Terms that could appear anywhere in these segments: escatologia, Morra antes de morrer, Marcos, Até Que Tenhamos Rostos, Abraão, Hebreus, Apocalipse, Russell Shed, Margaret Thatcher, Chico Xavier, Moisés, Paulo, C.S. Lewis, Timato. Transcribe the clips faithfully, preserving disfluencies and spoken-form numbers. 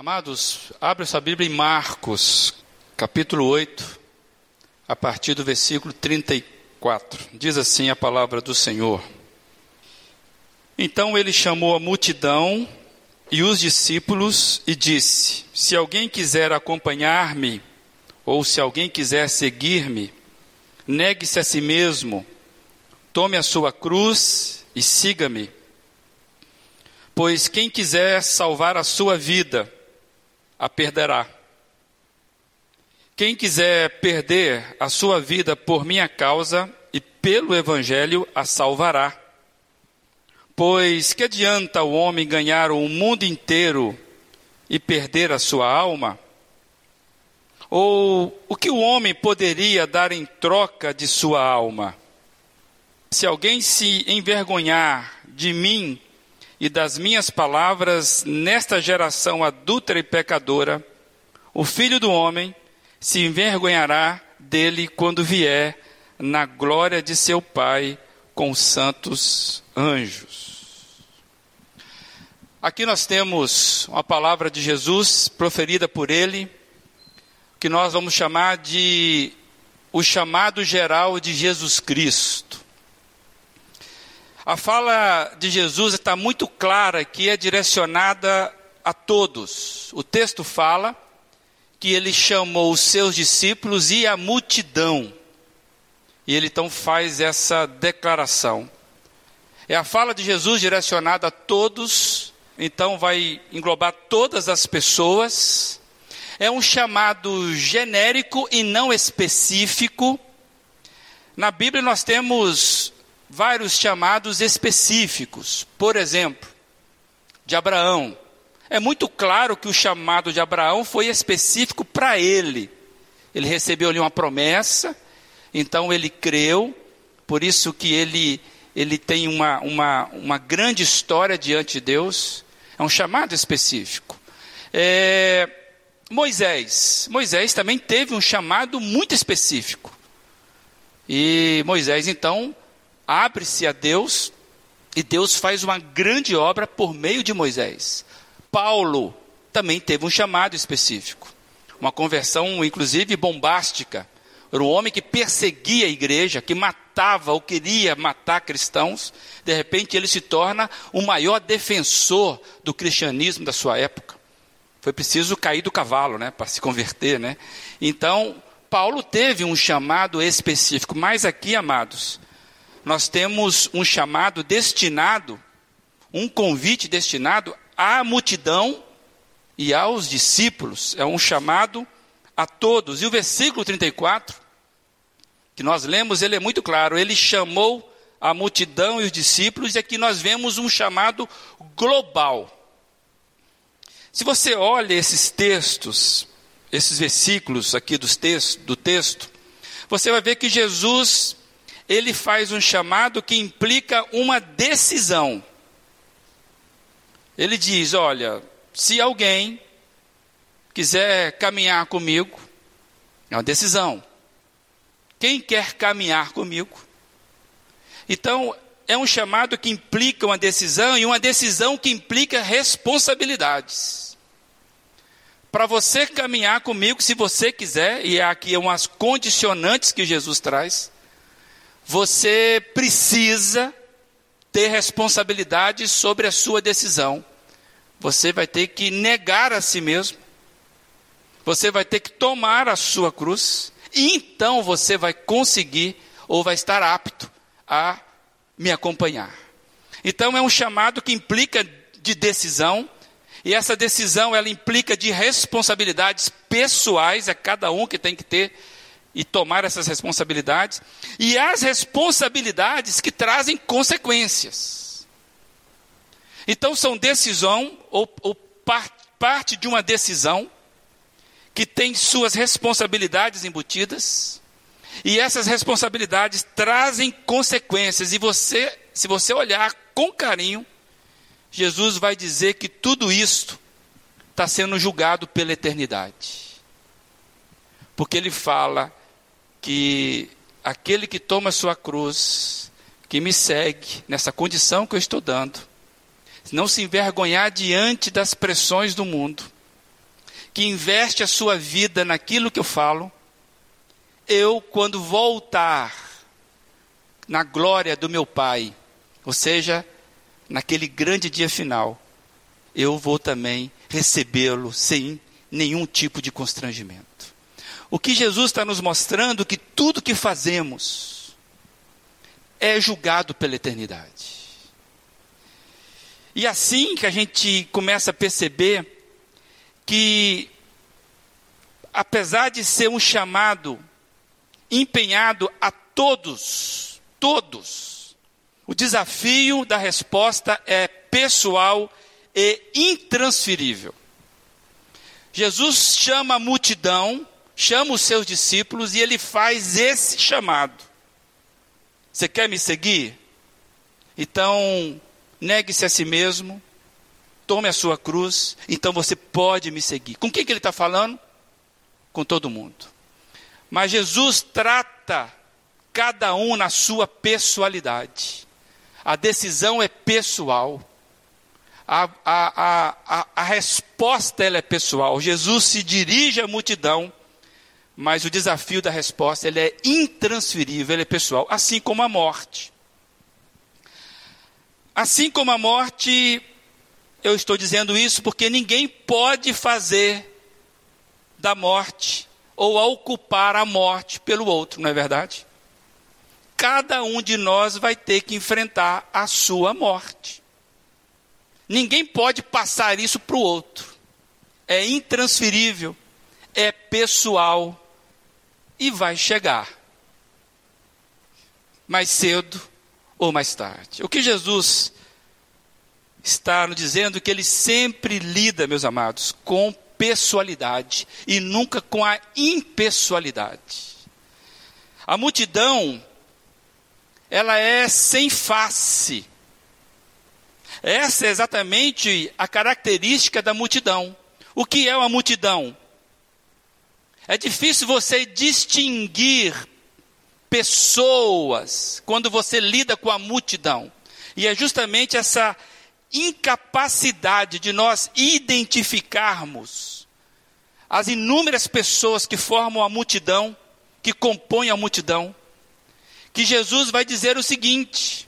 Amados, abra sua Bíblia em Marcos, capítulo oito, a partir do versículo trinta e quatro. Diz assim a palavra do Senhor. Então ele chamou a multidão e os discípulos e disse: se alguém quiser acompanhar-me, ou se alguém quiser seguir-me, negue-se a si mesmo, tome a sua cruz e siga-me. Pois quem quiser salvar a sua vida, a perderá. Quem quiser perder a sua vida por minha causa e pelo Evangelho, a salvará. Pois que adianta o homem ganhar o mundo inteiro e perder a sua alma? Ou o que o homem poderia dar em troca de sua alma? Se alguém se envergonhar de mim e das minhas palavras nesta geração adúltera e pecadora, o Filho do Homem se envergonhará dele quando vier na glória de seu Pai com os santos anjos. Aqui nós temos uma palavra de Jesus proferida por ele, que nós vamos chamar de o chamado geral de Jesus Cristo. A fala de Jesus está muito clara que é direcionada a todos. O texto fala que ele chamou os seus discípulos e a multidão. E ele então faz essa declaração. É a fala de Jesus direcionada a todos, então vai englobar todas as pessoas. É um chamado genérico e não específico. Na Bíblia nós temos vários chamados específicos. Por exemplo, de Abraão. É muito claro que o chamado de Abraão foi específico para ele. Ele recebeu ali uma promessa, então ele creu, por isso que ele, ele tem uma, uma, uma grande história diante de Deus. É um chamado específico. É, Moisés. Moisés também teve um chamado muito específico. E Moisés, então, abre-se a Deus, e Deus faz uma grande obra por meio de Moisés. Paulo também teve um chamado específico, uma conversão inclusive bombástica. Era um homem que perseguia a igreja, que matava ou queria matar cristãos. De repente ele se torna o maior defensor do cristianismo da sua época. Foi preciso cair do cavalo, né, para se converter, né? Então Paulo teve um chamado específico, mas aqui, amados, nós temos um chamado destinado, um convite destinado à multidão e aos discípulos. É um chamado a todos. E o versículo trinta e quatro, que nós lemos, ele é muito claro. Ele chamou a multidão e os discípulos, e aqui nós vemos um chamado global. Se você olha esses textos, esses versículos aqui dos textos, do texto, você vai ver que Jesus, ele faz um chamado que implica uma decisão. Ele diz: olha, se alguém quiser caminhar comigo, é uma decisão. Quem quer caminhar comigo? Então, é um chamado que implica uma decisão, e uma decisão que implica responsabilidades. Para você caminhar comigo, se você quiser, e aqui é umas condicionantes que Jesus traz, você precisa ter responsabilidade sobre a sua decisão. Você vai ter que negar a si mesmo. Você vai ter que tomar a sua cruz. E então você vai conseguir, ou vai estar apto a me acompanhar. Então é um chamado que implica de decisão. E essa decisão, ela implica de responsabilidades pessoais. É cada um que tem que ter e tomar essas responsabilidades, e as responsabilidades que trazem consequências. Então são decisão, ou, ou par, parte de uma decisão, que tem suas responsabilidades embutidas, e essas responsabilidades trazem consequências. E você, se você olhar com carinho, Jesus vai dizer que tudo isto está sendo julgado pela eternidade. Porque ele fala que aquele que toma a sua cruz, que me segue, nessa condição que eu estou dando, não se envergonhar diante das pressões do mundo, que investe a sua vida naquilo que eu falo, eu, quando voltar na glória do meu Pai, ou seja, naquele grande dia final, eu vou também recebê-lo sem nenhum tipo de constrangimento. O que Jesus está nos mostrando é que tudo que fazemos é julgado pela eternidade. E assim que a gente começa a perceber que, apesar de ser um chamado empenhado a todos, todos, o desafio da resposta é pessoal e intransferível. Jesus chama a multidão, chama os seus discípulos e ele faz esse chamado. Você quer me seguir? Então, negue-se a si mesmo, tome a sua cruz, então você pode me seguir. Com quem que ele está falando? Com todo mundo. Mas Jesus trata cada um na sua pessoalidade. A decisão é pessoal. A, a, a, a, a resposta ela é pessoal. Jesus se dirige à multidão, mas o desafio da resposta ele é intransferível, ele é pessoal, assim como a morte. Assim como a morte, eu estou dizendo isso porque ninguém pode fazer da morte ou ocupar a morte pelo outro, não é verdade? Cada um de nós vai ter que enfrentar a sua morte. Ninguém pode passar isso para o outro. É intransferível, é pessoal e vai chegar mais cedo ou mais tarde. O que Jesus está nos dizendo é que ele sempre lida, meus amados, com pessoalidade e nunca com a impessoalidade. A multidão, ela é sem face. Essa é exatamente a característica da multidão. O que é uma multidão? É difícil você distinguir pessoas quando você lida com a multidão. E é justamente essa incapacidade de nós identificarmos as inúmeras pessoas que formam a multidão, que compõem a multidão, que Jesus vai dizer o seguinte: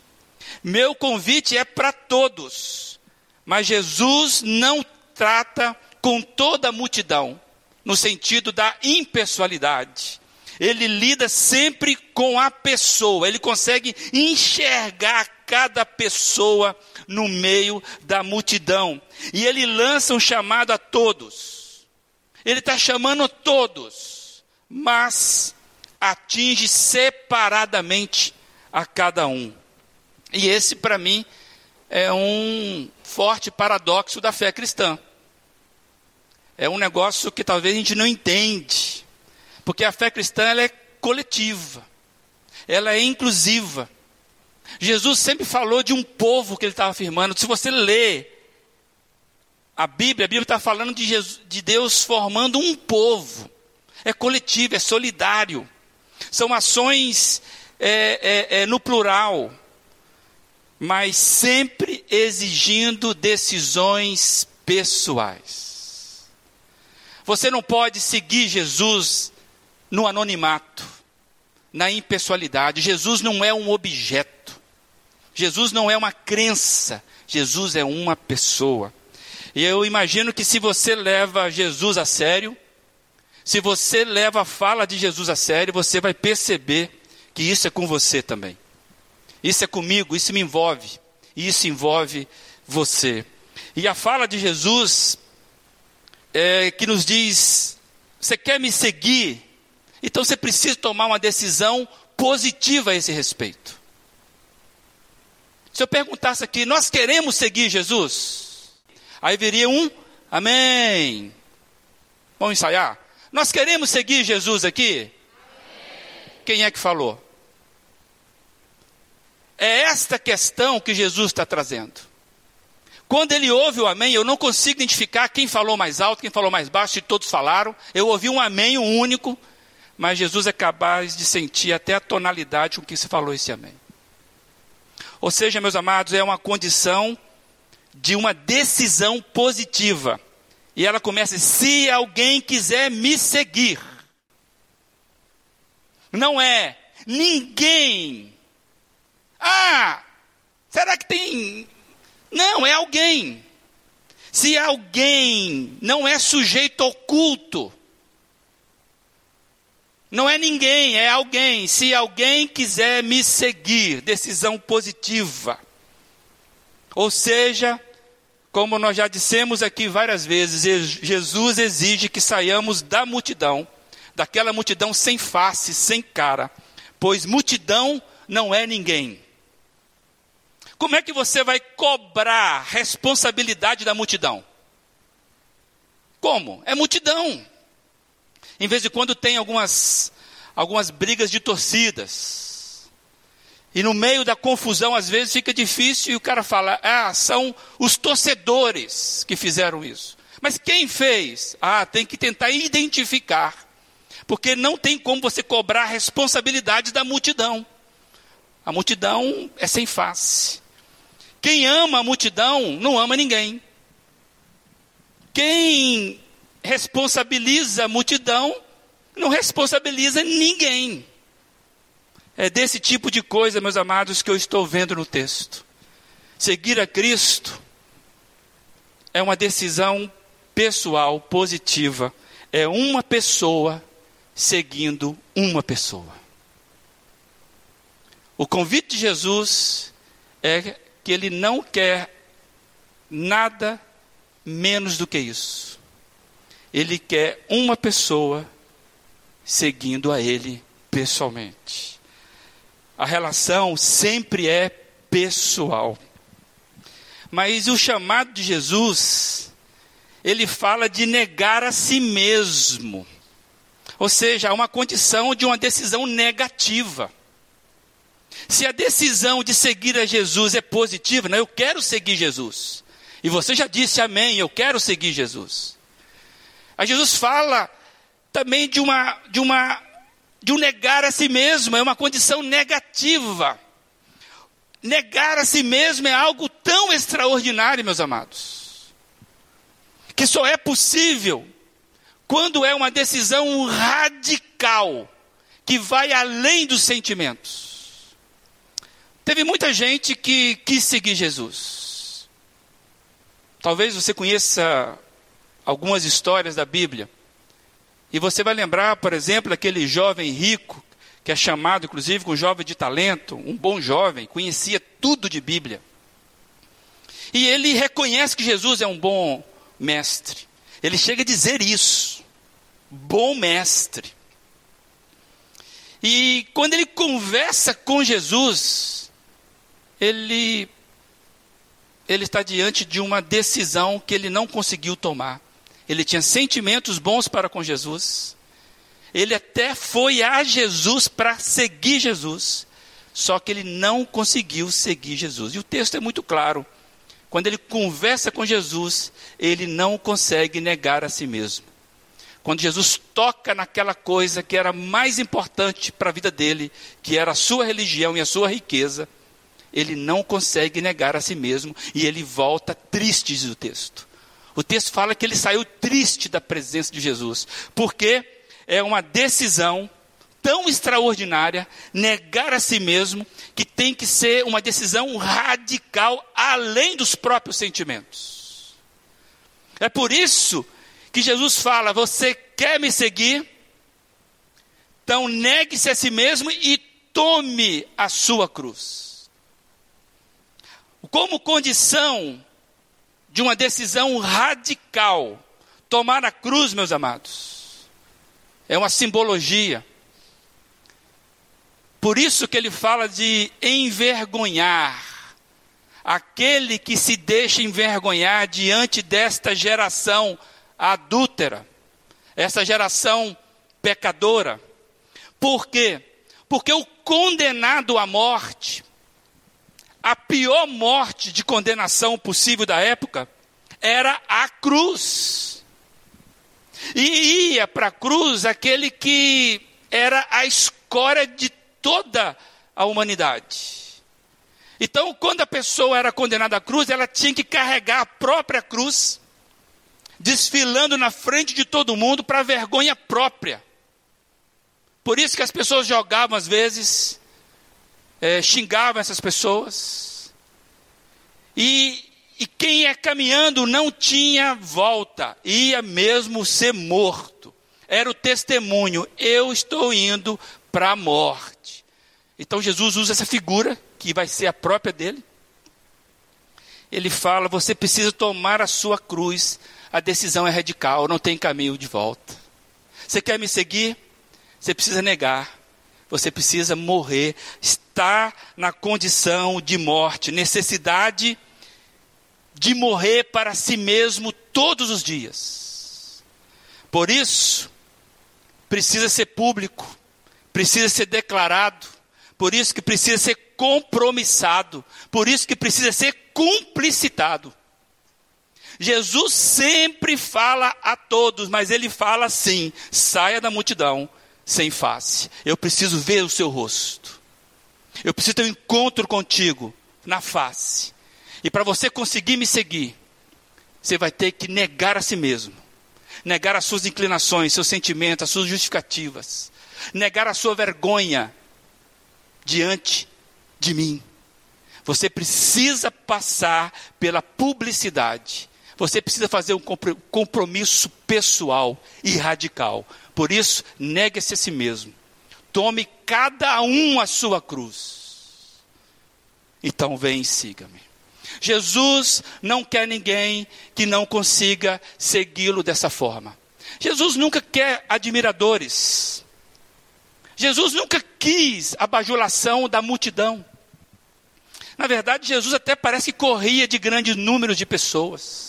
meu convite é para todos, mas Jesus não trata com toda a multidão, no sentido da impessoalidade. Ele lida sempre com a pessoa, ele consegue enxergar cada pessoa no meio da multidão. E ele lança um chamado a todos. Ele está chamando todos, mas atinge separadamente a cada um. E esse, para mim, é um forte paradoxo da fé cristã. É um negócio que talvez a gente não entende. Porque a fé cristã ela é coletiva. Ela é inclusiva. Jesus sempre falou de um povo que ele estava afirmando. Se você lê a Bíblia, a Bíblia está falando de, Jesus, de Deus formando um povo. É coletivo, é solidário. São ações é, é, é, no plural, mas sempre exigindo decisões pessoais. Você não pode seguir Jesus no anonimato, na impessoalidade. Jesus não é um objeto. Jesus não é uma crença. Jesus é uma pessoa. E eu imagino que se você leva Jesus a sério, se você leva a fala de Jesus a sério, você vai perceber que isso é com você também. Isso é comigo, isso me envolve, e isso envolve você. E a fala de Jesus é que nos diz: você quer me seguir? Então você precisa tomar uma decisão positiva a esse respeito. Se eu perguntasse aqui, nós queremos seguir Jesus? Aí viria um, amém. Vamos ensaiar? Nós queremos seguir Jesus aqui? Amém. Quem é que falou? É esta questão que Jesus está trazendo. Quando ele ouve o amém, eu não consigo identificar quem falou mais alto, quem falou mais baixo, e todos falaram. Eu ouvi um amém, um único, mas Jesus é capaz de sentir até a tonalidade com que se falou esse amém. Ou seja, meus amados, é uma condição de uma decisão positiva. E ela começa, se alguém quiser me seguir. Não é ninguém. Ah, será que tem? Não, é alguém. Se alguém não é sujeito oculto, não é ninguém, é alguém. Se alguém quiser me seguir, decisão positiva. Ou seja, como nós já dissemos aqui várias vezes, Jesus exige que saiamos da multidão, daquela multidão sem face, sem cara, pois multidão não é ninguém. Como é que você vai cobrar responsabilidade da multidão? Como? É multidão. Em vez de quando tem algumas, algumas brigas de torcidas. E no meio da confusão, às vezes, fica difícil e o cara fala, ah, são os torcedores que fizeram isso. Mas quem fez? Ah, tem que tentar identificar. Porque não tem como você cobrar a responsabilidade da multidão. A multidão é sem face. Quem ama a multidão não ama ninguém. Quem responsabiliza a multidão não responsabiliza ninguém. É desse tipo de coisa, meus amados, que eu estou vendo no texto. Seguir a Cristo é uma decisão pessoal, positiva. É uma pessoa seguindo uma pessoa. O convite de Jesus é que ele não quer nada menos do que isso. Ele quer uma pessoa seguindo a ele pessoalmente. A relação sempre é pessoal. Mas o chamado de Jesus, ele fala de negar a si mesmo. Ou seja, há uma condição de uma decisão negativa. Se a decisão de seguir a Jesus é positiva, né? Eu quero seguir Jesus. E você já disse amém, eu quero seguir Jesus. Aí Jesus fala também de, uma, de, uma, de um negar a si mesmo, é uma condição negativa. Negar a si mesmo é algo tão extraordinário, meus amados, que só é possível quando é uma decisão radical, que vai além dos sentimentos. Teve muita gente que quis seguir Jesus. Talvez você conheça algumas histórias da Bíblia. E você vai lembrar, por exemplo, aquele jovem rico, que é chamado, inclusive, como jovem de talento, um bom jovem, conhecia tudo de Bíblia. E ele reconhece que Jesus é um bom mestre. Ele chega a dizer isso. Bom mestre. E quando ele conversa com Jesus, Ele, ele está diante de uma decisão que ele não conseguiu tomar. Ele tinha sentimentos bons para com Jesus. Ele até foi a Jesus para seguir Jesus. Só que ele não conseguiu seguir Jesus. E o texto é muito claro. Quando ele conversa com Jesus, ele não consegue negar a si mesmo. Quando Jesus toca naquela coisa que era mais importante para a vida dele, que era a sua religião e a sua riqueza, ele não consegue negar a si mesmo e ele volta triste, diz o texto. O texto fala que ele saiu triste da presença de Jesus, porque é uma decisão tão extraordinária, negar a si mesmo, que tem que ser uma decisão radical, além dos próprios sentimentos. É por isso que Jesus fala, você quer me seguir? Então negue-se a si mesmo e tome a sua cruz. Como condição de uma decisão radical, tomar a cruz, meus amados, é uma simbologia. Por isso que ele fala de envergonhar. Aquele que se deixa envergonhar diante desta geração adúltera, essa geração pecadora. Por quê? Porque o condenado à morte, a pior morte de condenação possível da época era a cruz. E ia para a cruz aquele que era a escória de toda a humanidade. Então, quando a pessoa era condenada à cruz, ela tinha que carregar a própria cruz, desfilando na frente de todo mundo para vergonha própria. Por isso que as pessoas jogavam às vezes, é, xingavam essas pessoas. E, e quem ia caminhando não tinha volta, ia mesmo ser morto. Era o testemunho, eu estou indo para a morte. Então Jesus usa essa figura, que vai ser a própria dele. Ele fala, você precisa tomar a sua cruz, a decisão é radical, não tem caminho de volta. Você quer me seguir? Você precisa negar, você precisa morrer, estar na condição de morte, necessidade de morrer para si mesmo todos os dias. Por isso, precisa ser público, precisa ser declarado, por isso que precisa ser compromissado, por isso que precisa ser cumplicitado. Jesus sempre fala a todos, mas ele fala assim, saia da multidão. Sem face, eu preciso ver o seu rosto, eu preciso ter um encontro contigo, na face, e para você conseguir me seguir, você vai ter que negar a si mesmo, negar as suas inclinações, seus sentimentos, as suas justificativas, negar a sua vergonha diante de mim, você precisa passar pela publicidade, você precisa fazer um compromisso pessoal e radical. Por isso, negue-se a si mesmo. Tome cada um a sua cruz. Então vem e siga-me. Jesus não quer ninguém que não consiga segui-lo dessa forma. Jesus nunca quer admiradores. Jesus nunca quis a bajulação da multidão. Na verdade, Jesus até parece que corria de grandes números de pessoas.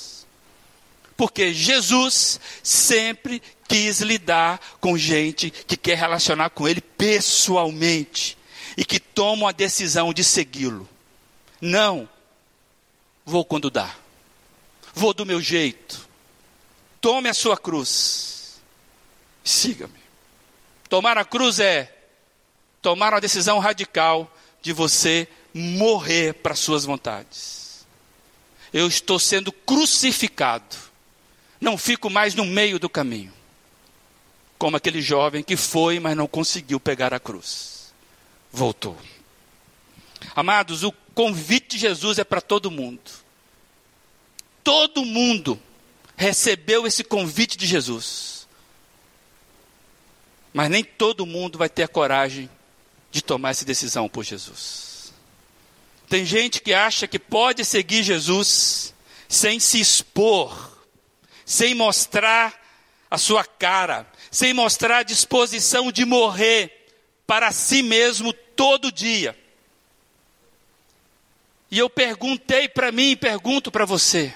Porque Jesus sempre quis lidar com gente que quer relacionar com ele pessoalmente e que toma a decisão de segui-lo. Não, vou quando dá, vou do meu jeito, tome a sua cruz, siga-me. Tomar a cruz é tomar uma decisão radical de você morrer para suas vontades. Eu estou sendo crucificado, não fico mais no meio do caminho. Como aquele jovem que foi, mas não conseguiu pegar a cruz. Voltou. Amados, o convite de Jesus é para todo mundo. Todo mundo recebeu esse convite de Jesus. Mas nem todo mundo vai ter a coragem de tomar essa decisão por Jesus. Tem gente que acha que pode seguir Jesus sem se expor, sem mostrar a sua cara, sem mostrar a disposição de morrer para si mesmo todo dia. E eu perguntei para mim e pergunto para você,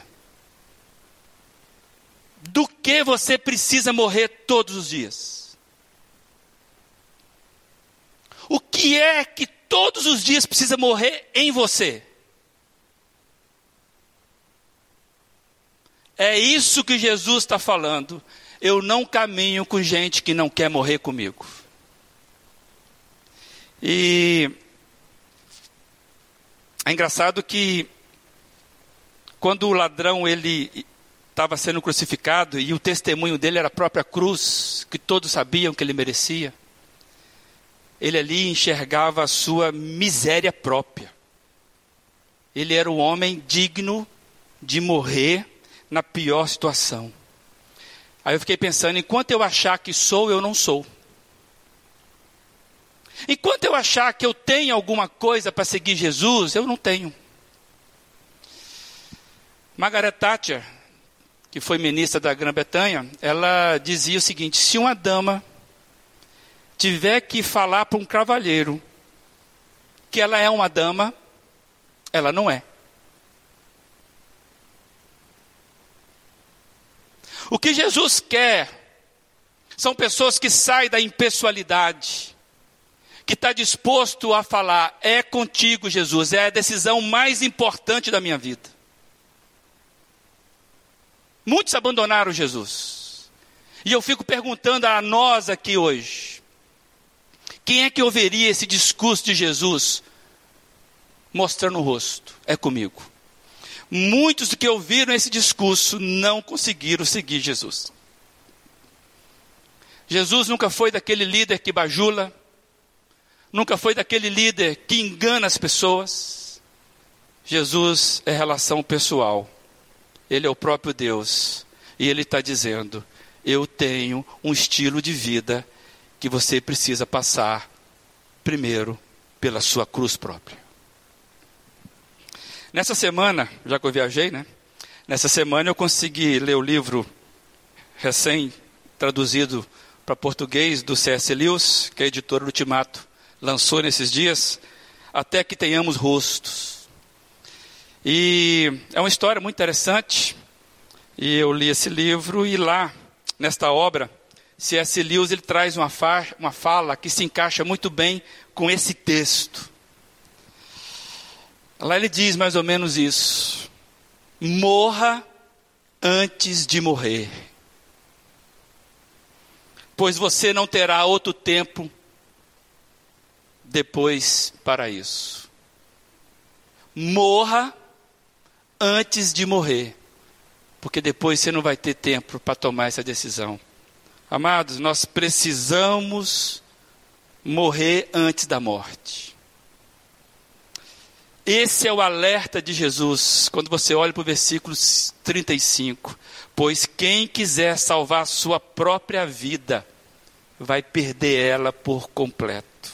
do que você precisa morrer todos os dias? O que é que todos os dias precisa morrer em você? É isso que Jesus está falando. Eu não caminho com gente que não quer morrer comigo. E é engraçado que quando o ladrão ele estava sendo crucificado e o testemunho dele era a própria cruz, que todos sabiam que ele merecia, ele ali enxergava a sua miséria própria. Ele era um homem digno de morrer na pior situação. Aí eu fiquei pensando, enquanto eu achar que sou, eu não sou. Enquanto eu achar que eu tenho alguma coisa para seguir Jesus, eu não tenho. Margaret Thatcher, que foi ministra da Grã-Bretanha, ela dizia o seguinte, se uma dama tiver que falar para um cavalheiro que ela é uma dama, ela não é. O que Jesus quer são pessoas que saem da impessoalidade, que está disposto a falar, é contigo Jesus, é a decisão mais importante da minha vida. Muitos abandonaram Jesus. E eu fico perguntando a nós aqui hoje, quem é que ouviria esse discurso de Jesus mostrando o rosto? É comigo. muitos que ouviram esse discurso não conseguiram seguir Jesus. Jesus nunca foi daquele líder que bajula, nunca foi daquele líder que engana as pessoas. Jesus é relação pessoal. Ele é o próprio Deus. E Ele está dizendo, eu tenho um estilo de vida que você precisa passar primeiro pela sua cruz própria. Nessa semana, já que eu viajei, né? Nessa semana eu consegui ler o livro recém traduzido para português do C S Lewis, que a editora do Timato lançou nesses dias, Até Que Tenhamos Rostos. E é uma história muito interessante, e eu li esse livro, e lá, nesta obra, C S Lewis ele traz uma, fa- uma fala que se encaixa muito bem com esse texto. Lá ele diz mais ou menos isso, morra antes de morrer, pois você não terá outro tempo depois para isso. Morra antes de morrer, porque depois você não vai ter tempo para tomar essa decisão. Amados, nós precisamos morrer antes da morte. Esse é o alerta de Jesus, quando você olha para o versículo trinta e cinco. Pois quem quiser salvar a sua própria vida, vai perder ela por completo.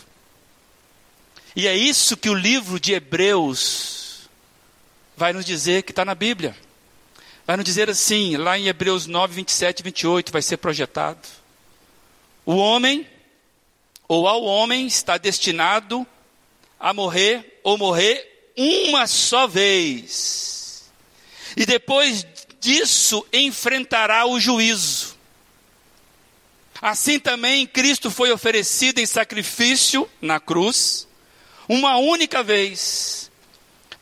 E é isso que o livro de Hebreus vai nos dizer que está na Bíblia. Vai nos dizer assim, lá em Hebreus nove, vinte e sete e vinte e oito, vai ser projetado. O homem, ou ao homem, está destinado a morrer, ou morrer uma só vez. E depois disso enfrentará o juízo. Assim também Cristo foi oferecido em sacrifício na cruz, uma única vez,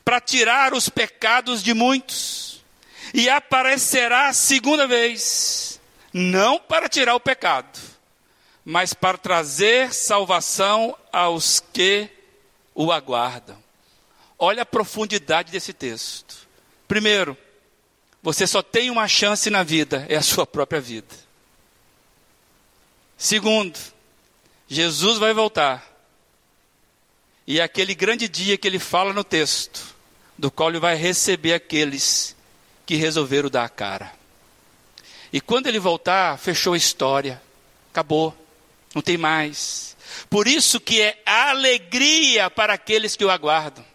para tirar os pecados de muitos. E aparecerá a segunda vez, não para tirar o pecado, mas para trazer salvação aos que o aguardam. Olha a profundidade desse texto. Primeiro, você só tem uma chance na vida, é a sua própria vida. Segundo, Jesus vai voltar. E é aquele grande dia que ele fala no texto, do qual ele vai receber aqueles que resolveram dar a cara. E quando ele voltar, fechou a história. Acabou. Não tem mais. Por isso que é alegria para aqueles que o aguardam.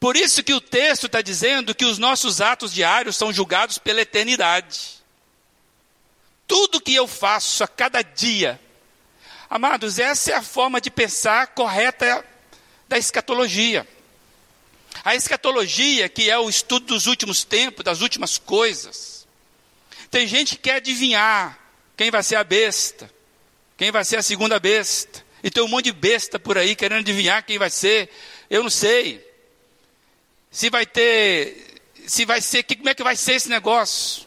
Por isso que o texto está dizendo que os nossos atos diários são julgados pela eternidade. Tudo que eu faço a cada dia. Amados, essa é a forma de pensar correta da escatologia. A escatologia, que é o estudo dos últimos tempos, das últimas coisas. Tem gente que quer adivinhar quem vai ser a besta, quem vai ser a segunda besta. E tem um monte de besta por aí querendo adivinhar quem vai ser. Eu não sei. Se vai ter, se vai ser, como é que vai ser esse negócio?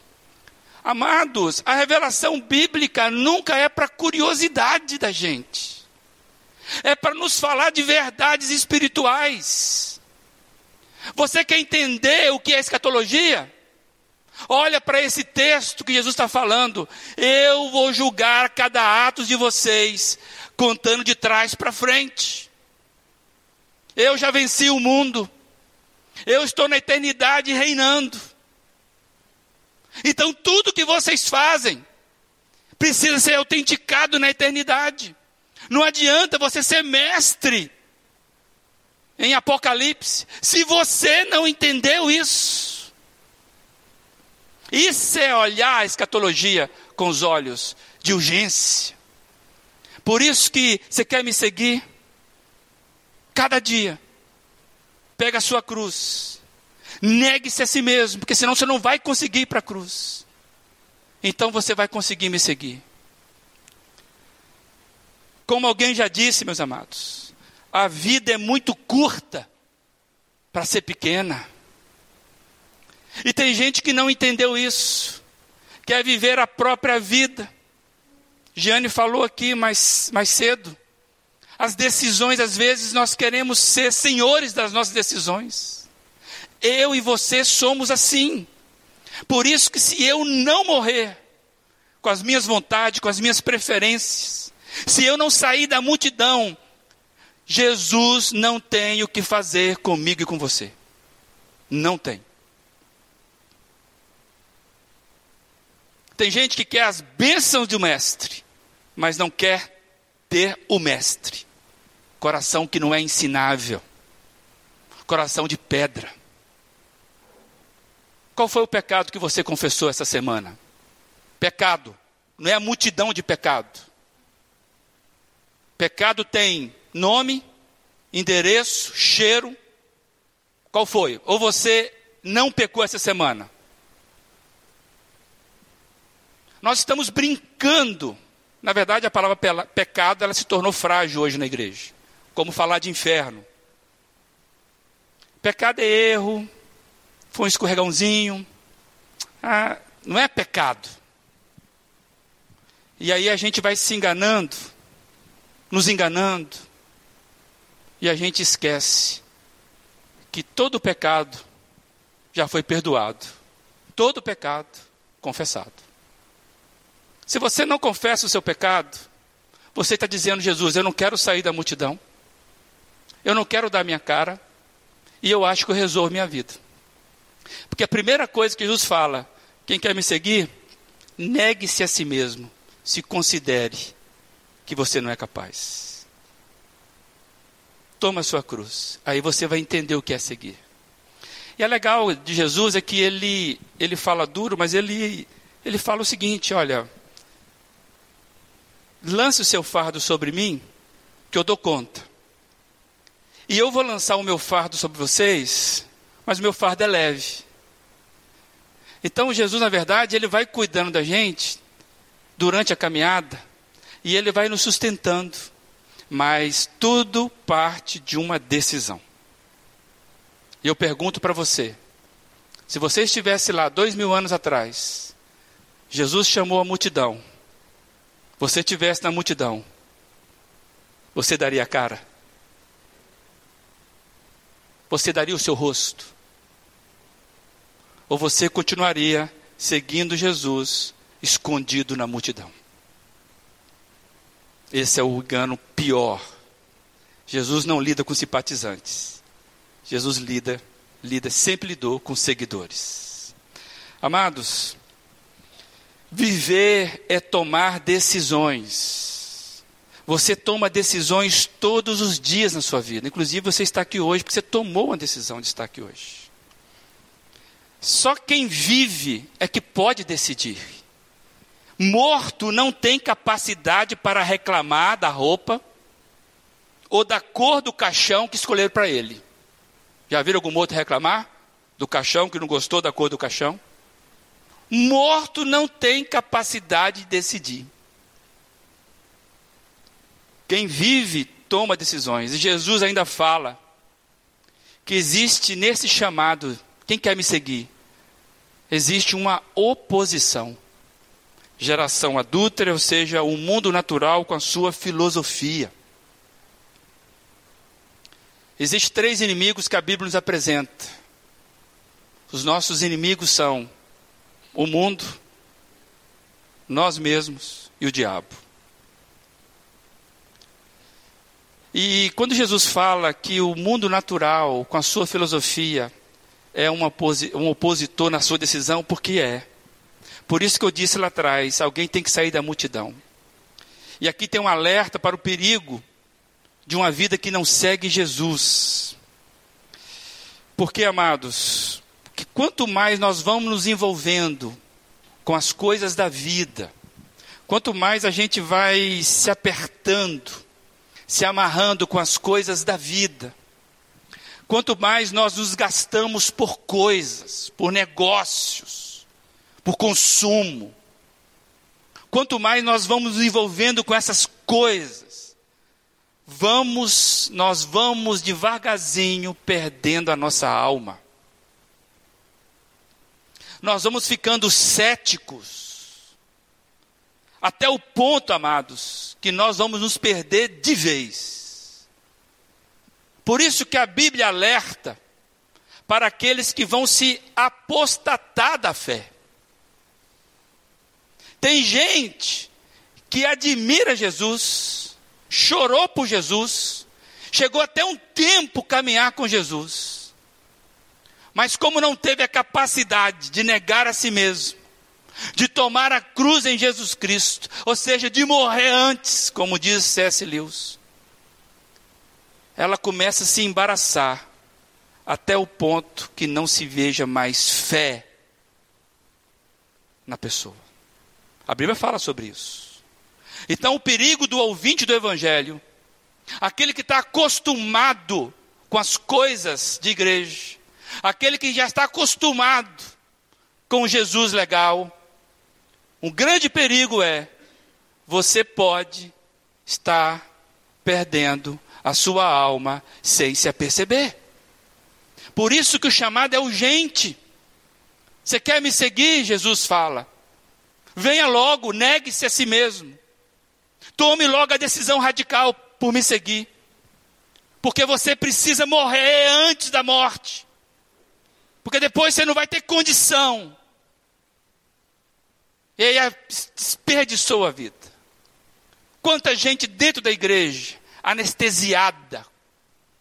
Amados, a revelação bíblica nunca é para curiosidade da gente. É para nos falar de verdades espirituais. Você quer entender o que é escatologia? Olha para esse texto que Jesus está falando. Eu vou julgar cada ato de vocês, contando de trás para frente. Eu já venci o mundo. Eu estou na eternidade reinando. Então tudo que vocês fazem precisa ser autenticado na eternidade. Não adianta você ser mestre em Apocalipse, se você não entendeu isso. Isso é olhar a escatologia com os olhos de urgência. Por isso que você quer me seguir? Cada dia, pega a sua cruz, negue-se a si mesmo, porque senão você não vai conseguir ir para a cruz. Então você vai conseguir me seguir. Como alguém já disse, meus amados, a vida é muito curta para ser pequena. E tem gente que não entendeu isso. Quer viver a própria vida. Giane falou aqui mais, mais cedo. As decisões, às vezes, nós queremos ser senhores das nossas decisões. Eu e você somos assim. Por isso que se eu não morrer com as minhas vontades, com as minhas preferências, se eu não sair da multidão, Jesus não tem o que fazer comigo e com você. Não tem. Tem gente que quer as bênçãos do mestre, mas não quer ter o mestre. Coração que não é ensinável. Coração de pedra. Qual foi o pecado que você confessou essa semana? Pecado. Não é a multidão de pecado. Pecado tem nome, endereço, cheiro. Qual foi? Ou você não pecou essa semana? Nós estamos brincando. Na verdade, a palavra pecado, ela se tornou frágil hoje na igreja. Como falar de inferno. Pecado é erro. Foi um escorregãozinho. Ah, não é pecado. E aí a gente vai se enganando, nos enganando. E a gente esquece que todo pecado já foi perdoado. Todo pecado confessado. Se você não confessa o seu pecado, você está dizendo, Jesus, eu não quero sair da multidão. Eu não quero dar minha cara. E eu acho que eu resolvo minha vida. Porque a primeira coisa que Jesus fala, quem quer me seguir, negue-se a si mesmo. Se considere que você não é capaz. Toma a sua cruz, aí você vai entender o que é seguir. E é legal de Jesus é que ele, ele fala duro, mas ele, ele fala o seguinte, olha, lance o seu fardo sobre mim, que eu dou conta. E eu vou lançar o meu fardo sobre vocês, mas o meu fardo é leve. Então Jesus, na verdade, ele vai cuidando da gente durante a caminhada, e ele vai nos sustentando. Mas tudo parte de uma decisão. E eu pergunto para você, se você estivesse lá dois mil anos atrás, Jesus chamou a multidão, você estivesse na multidão, você daria a cara? Você daria o seu rosto? Ou você continuaria seguindo Jesus, escondido na multidão? Esse é o engano pior. Jesus não lida com simpatizantes. Jesus lida, lida, sempre lidou com seguidores. Amados, viver é tomar decisões. Você toma decisões todos os dias na sua vida. Inclusive você está aqui hoje porque você tomou uma decisão de estar aqui hoje. Só quem vive é que pode decidir. Morto não tem capacidade para reclamar da roupa ou da cor do caixão que escolheram para ele. Já viram algum morto reclamar do caixão, que não gostou da cor do caixão? Morto não tem capacidade de decidir. Quem vive toma decisões. E Jesus ainda fala que existe nesse chamado, quem quer me seguir? Existe uma oposição. Geração adúltera, ou seja, o mundo natural com a sua filosofia. Existem três inimigos que a Bíblia nos apresenta. Os nossos inimigos são o mundo, nós mesmos e o diabo. E quando Jesus fala que o mundo natural com a sua filosofia é um opositor na sua decisão, porque é. Por isso que eu disse lá atrás, alguém tem que sair da multidão. E aqui tem um alerta para o perigo de uma vida que não segue Jesus. Porque, amados, que quanto mais nós vamos nos envolvendo com as coisas da vida, quanto mais a gente vai se apertando, se amarrando com as coisas da vida, quanto mais nós nos gastamos por coisas, por negócios, por consumo. Quanto mais nós vamos nos envolvendo com essas coisas, vamos, nós vamos devagarzinho perdendo a nossa alma. Nós vamos ficando céticos, até o ponto, amados, que nós vamos nos perder de vez. Por isso que a Bíblia alerta para aqueles que vão se apostatar da fé. Tem gente que admira Jesus, chorou por Jesus, chegou até um tempo caminhar com Jesus, mas como não teve a capacidade de negar a si mesmo, de tomar a cruz em Jesus Cristo, ou seja, de morrer antes, como diz C S Lewis, ela começa a se embaraçar, até o ponto que não se veja mais fé na pessoa. A Bíblia fala sobre isso. Então o perigo do ouvinte do Evangelho, aquele que está acostumado com as coisas de igreja, aquele que já está acostumado com Jesus legal, um grande perigo é, você pode estar perdendo a sua alma sem se aperceber. Por isso que o chamado é urgente. Você quer me seguir? Jesus fala. Venha logo, negue-se a si mesmo. Tome logo a decisão radical por me seguir. Porque você precisa morrer antes da morte. Porque depois você não vai ter condição. E aí desperdiçou a vida. Quanta gente dentro da igreja, anestesiada,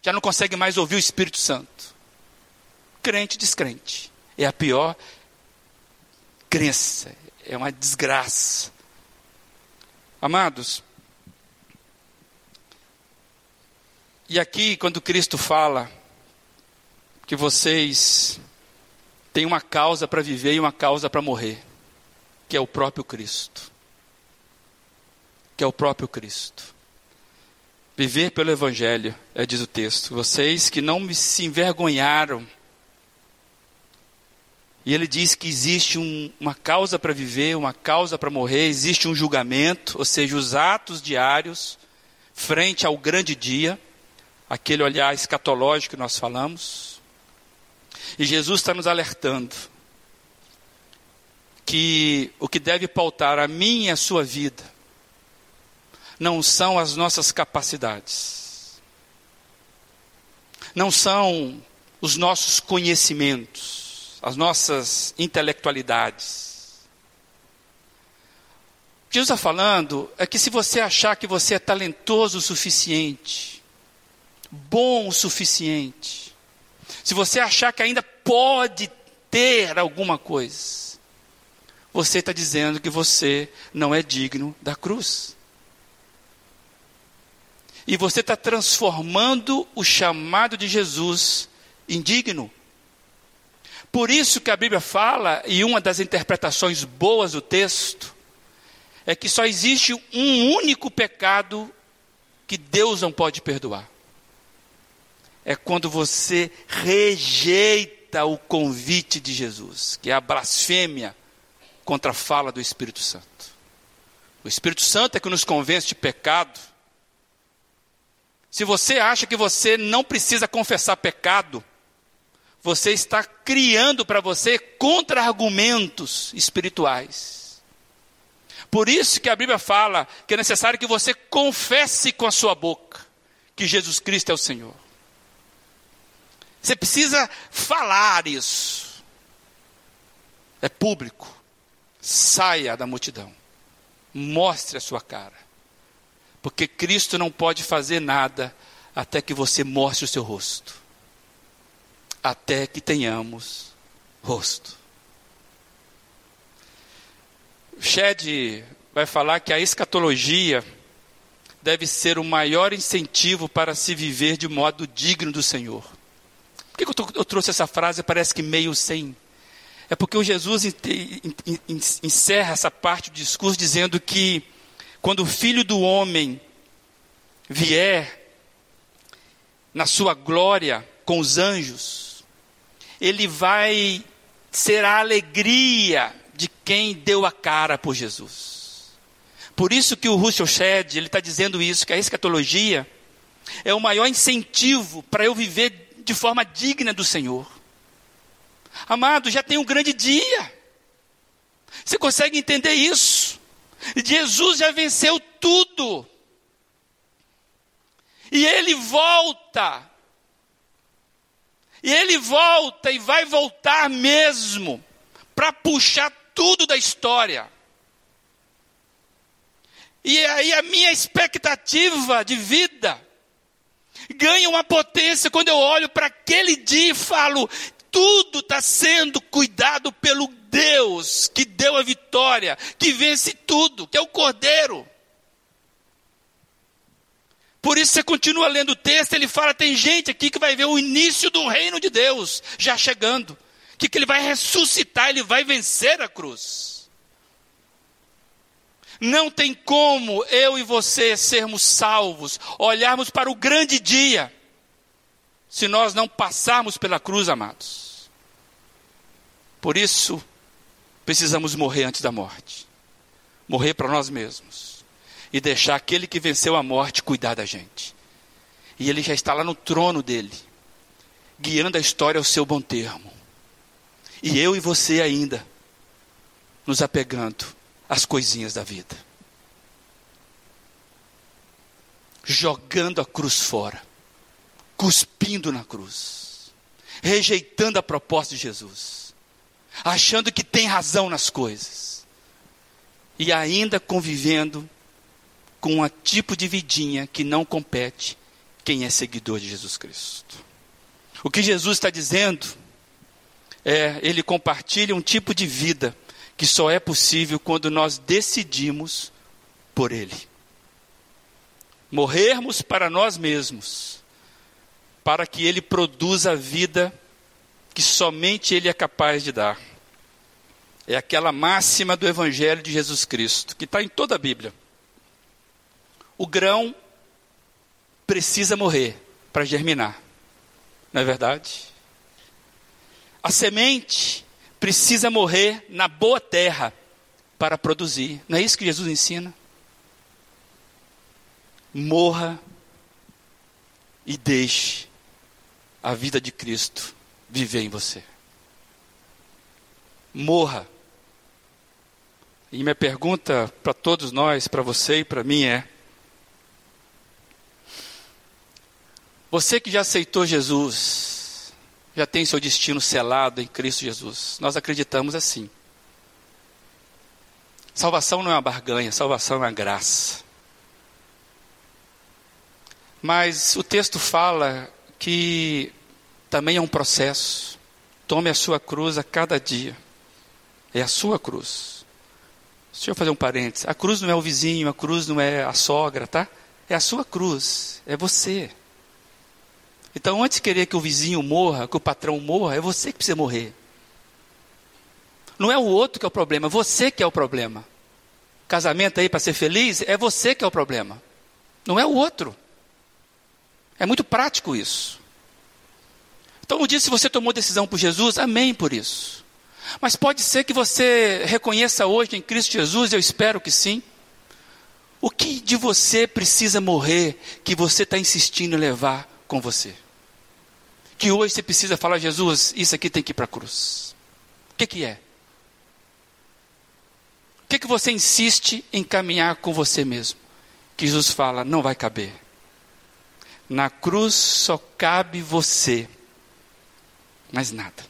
já não consegue mais ouvir o Espírito Santo. Crente, descrente. É a pior crença. É uma desgraça. Amados, e aqui quando Cristo fala que vocês têm uma causa para viver e uma causa para morrer, que é o próprio Cristo. Que é o próprio Cristo. Viver pelo Evangelho, é, diz o texto, vocês que não se envergonharam. E ele diz que existe um, uma causa para viver, uma causa para morrer, existe um julgamento, ou seja, os atos diários, frente ao grande dia, aquele olhar escatológico que nós falamos. E Jesus está nos alertando que o que deve pautar a minha e a sua vida não são as nossas capacidades, não são os nossos conhecimentos, as nossas intelectualidades. O que Jesus está falando é que se você achar que você é talentoso o suficiente, bom o suficiente, se você achar que ainda pode ter alguma coisa, você está dizendo que você não é digno da cruz. E você está transformando o chamado de Jesus em digno. Por isso que a Bíblia fala, e uma das interpretações boas do texto, é que só existe um único pecado que Deus não pode perdoar. É quando você rejeita o convite de Jesus, que é a blasfêmia contra a fala do Espírito Santo. O Espírito Santo é que nos convence de pecado. Se você acha que você não precisa confessar pecado, você está criando para você contra-argumentos espirituais. Por isso que a Bíblia fala que é necessário que você confesse com a sua boca que Jesus Cristo é o Senhor. Você precisa falar isso. É público. Saia da multidão. Mostre a sua cara. Porque Cristo não pode fazer nada até que você mostre o seu rosto. Até que tenhamos rosto. Shed vai falar que a escatologia deve ser o maior incentivo para se viver de modo digno do Senhor. Por que eu trouxe essa frase, parece que meio sem? É porque o Jesus encerra essa parte do discurso dizendo que quando o Filho do Homem vier na sua glória com os anjos, ele vai ser a alegria de quem deu a cara por Jesus. Por isso que o Russell Shed, ele está dizendo isso, que a escatologia é o maior incentivo para eu viver de forma digna do Senhor. Amado, já tem um grande dia. Você consegue entender isso? Jesus já venceu tudo. E ele volta. E ele volta e vai voltar mesmo para puxar tudo da história. E aí a minha expectativa de vida ganha uma potência quando eu olho para aquele dia e falo: tudo está sendo cuidado pelo Deus que deu a vitória, que vence tudo, que é o Cordeiro. Por isso você continua lendo o texto, ele fala: tem gente aqui que vai ver o início do reino de Deus já chegando. Que, que ele vai ressuscitar, ele vai vencer a cruz. Não tem como eu e você sermos salvos, olharmos para o grande dia, se nós não passarmos pela cruz, amados. Por isso, precisamos morrer antes da morte. Morrer para nós mesmos. E deixar aquele que venceu a morte cuidar da gente. E ele já está lá no trono dele, guiando a história ao seu bom termo. E eu e você ainda, nos apegando às coisinhas da vida. Jogando a cruz fora. Cuspindo na cruz. Rejeitando a proposta de Jesus. Achando que tem razão nas coisas. E ainda convivendo com um tipo de vidinha que não compete quem é seguidor de Jesus Cristo. O que Jesus está dizendo é, ele compartilha um tipo de vida que só é possível quando nós decidimos por ele. Morrermos para nós mesmos, para que ele produza a vida que somente ele é capaz de dar. É aquela máxima do Evangelho de Jesus Cristo, que está em toda a Bíblia. O grão precisa morrer para germinar, não é verdade? A semente precisa morrer na boa terra para produzir, não é isso que Jesus ensina? Morra e deixe a vida de Cristo viver em você. Morra. E minha pergunta para todos nós, para você e para mim é: você que já aceitou Jesus, já tem seu destino selado em Cristo Jesus. Nós acreditamos assim. Salvação não é uma barganha, salvação é uma graça. Mas o texto fala que também é um processo. Tome a sua cruz a cada dia. É a sua cruz. Deixa eu fazer um parênteses. A cruz não é o vizinho, a cruz não é a sogra, tá? É a sua cruz, é você. Então, antes de querer que o vizinho morra, que o patrão morra, é você que precisa morrer. Não é o outro que é o problema, é você que é o problema. Casamento aí para ser feliz, é você que é o problema. Não é o outro. É muito prático isso. Então, um dia, se você tomou decisão por Jesus, amém por isso. Mas pode ser que você reconheça hoje em Cristo Jesus, eu espero que sim. O que de você precisa morrer, que você está insistindo em levar com você? Que hoje você precisa falar: Jesus, isso aqui tem que ir para a cruz. O que que é? O que que você insiste em caminhar com você mesmo? Que Jesus fala: não vai caber. Na cruz só cabe você, mas nada.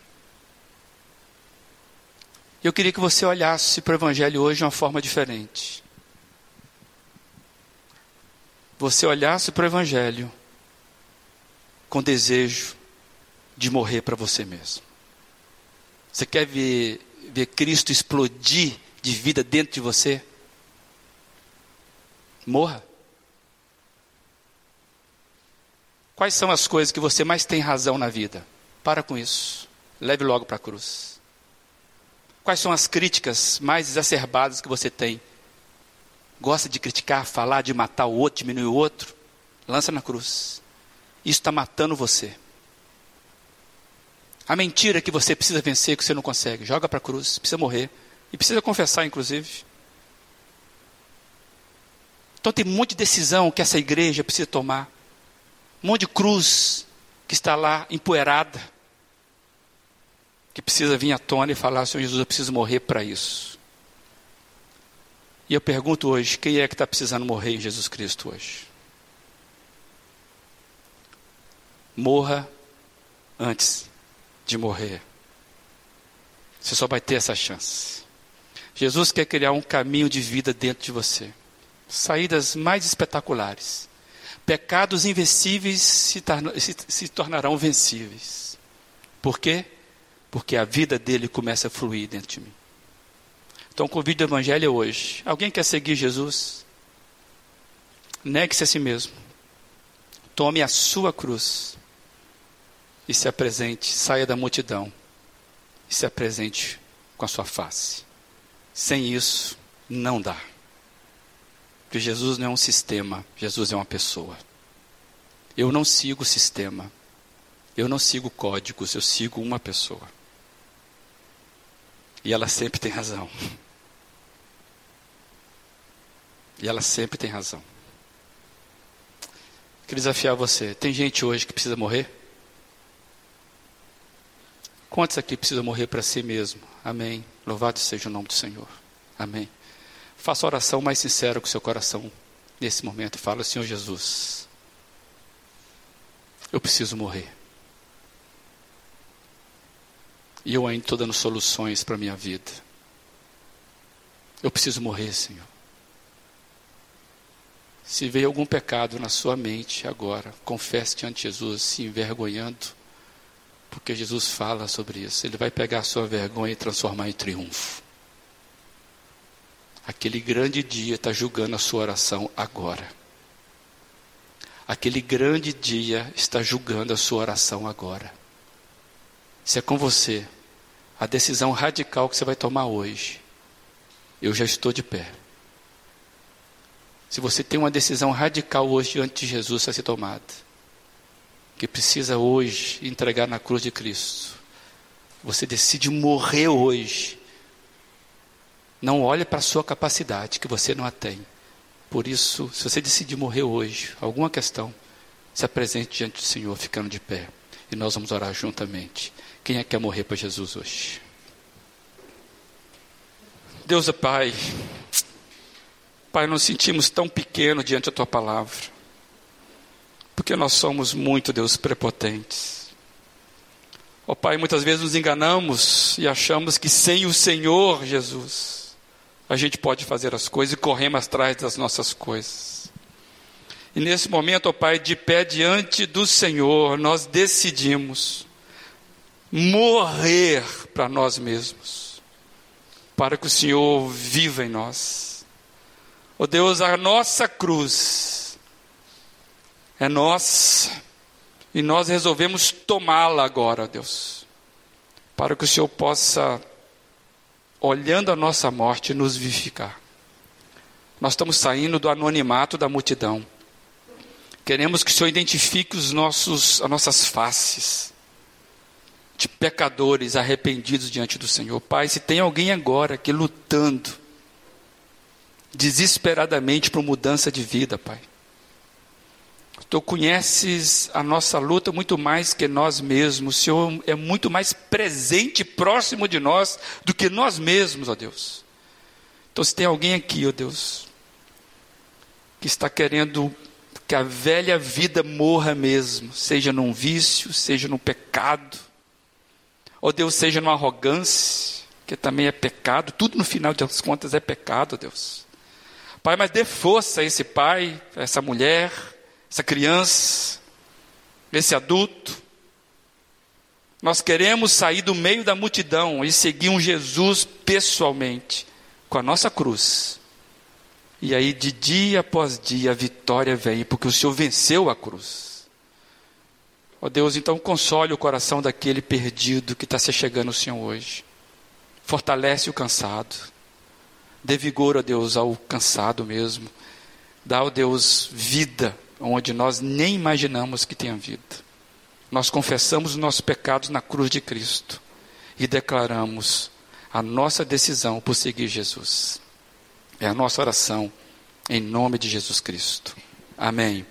Eu queria que você olhasse para o Evangelho hoje de uma forma diferente. Você olhasse para o Evangelho com desejo de morrer para você mesmo. Você quer ver, ver Cristo explodir de vida dentro de você? Morra. Quais são as coisas que você mais tem razão na vida? Para com isso. Leve logo para a cruz. Quais são as críticas mais exacerbadas que você tem? Gosta de criticar, falar, de matar o outro, diminuir o outro? Lança na cruz. Isso está matando você. A mentira que você precisa vencer, que você não consegue, joga para a cruz, precisa morrer. E precisa confessar, inclusive. Então tem um monte de decisão que essa igreja precisa tomar. Um monte de cruz que está lá, empoeirada. Que precisa vir à tona e falar: Senhor Jesus, eu preciso morrer para isso. E eu pergunto hoje, quem é que está precisando morrer em Jesus Cristo hoje? Morra antes de morrer. Você só vai ter essa chance. Jesus quer criar um caminho de vida dentro de você. Saídas mais espetaculares. Pecados invencíveis se, torna, se, se tornarão vencíveis. Por quê? Porque a vida dele começa a fluir dentro de mim. Então, convide o evangelho hoje. Alguém quer seguir Jesus? Negue-se a si mesmo. Tome a sua cruz. E se apresente. Saia da multidão. E se apresente com a sua face. Sem isso, não dá. Porque Jesus não é um sistema, Jesus é uma pessoa. Eu não sigo o sistema, eu não sigo códigos, eu sigo uma pessoa. E ela sempre tem razão. E ela sempre tem razão. Quero desafiar você, tem gente hoje que precisa morrer? Quantos aqui precisam morrer para si mesmo? Amém. Louvado seja o nome do Senhor. Amém. Faça a oração mais sincera com o seu coração nesse momento. Fala, Senhor Jesus, eu preciso morrer. E eu ainda estou dando soluções para a minha vida. Eu preciso morrer, Senhor. Se veio algum pecado na sua mente agora, confesse diante de Jesus, se envergonhando, porque Jesus fala sobre isso. Ele vai pegar a sua vergonha e transformar em triunfo. Aquele grande dia está julgando a sua oração agora. Aquele grande dia está julgando a sua oração agora. Se é com você, a decisão radical que você vai tomar hoje, eu já estou de pé. Se você tem uma decisão radical hoje diante de Jesus a ser tomada, que precisa hoje entregar na cruz de Cristo, você decide morrer hoje. Não olhe para a sua capacidade, que você não a tem. Por isso, se você decidir morrer hoje, alguma questão, se apresente diante do Senhor, ficando de pé. E nós vamos orar juntamente. Quem é que quer morrer para Jesus hoje? Deus é Pai. Pai, nos sentimos tão pequenos diante da Tua Palavra. Porque nós somos muito, Deus, prepotentes. Ó Pai, muitas vezes nos enganamos e achamos que sem o Senhor Jesus... a gente pode fazer as coisas e corremos atrás das nossas coisas. E nesse momento, ó Pai, de pé diante do Senhor, nós decidimos morrer para nós mesmos, para que o Senhor viva em nós. Ó Deus, a nossa cruz é nossa, e nós resolvemos tomá-la agora, ó Deus, para que o Senhor possa... olhando a nossa morte, nos vivificar. Nós estamos saindo do anonimato da multidão. Queremos que o Senhor identifique os nossos, as nossas faces de pecadores arrependidos diante do Senhor. Pai, se tem alguém agora aqui lutando desesperadamente por mudança de vida, Pai. Tu conheces a nossa luta muito mais que nós mesmos. O Senhor é muito mais presente e próximo de nós do que nós mesmos, ó Deus. Então, se tem alguém aqui, ó Deus, que está querendo que a velha vida morra mesmo, seja num vício, seja num pecado, ó Deus, seja numa arrogância, que também é pecado, tudo no final das contas é pecado, ó Deus. Pai, mas dê força a esse pai, a essa mulher, essa criança, esse adulto. Nós queremos sair do meio da multidão e seguir um Jesus pessoalmente, com a nossa cruz. E aí, de dia após dia, a vitória vem, porque o Senhor venceu a cruz. Ó Deus, então console o coração daquele perdido que está se chegando ao Senhor hoje. Fortalece o cansado. Dê vigor, ó Deus, ao cansado mesmo. Dá, ó Deus, vida, onde nós nem imaginamos que tenha vida. Nós confessamos os nossos pecados na cruz de Cristo e declaramos a nossa decisão por seguir Jesus. É a nossa oração em nome de Jesus Cristo. Amém.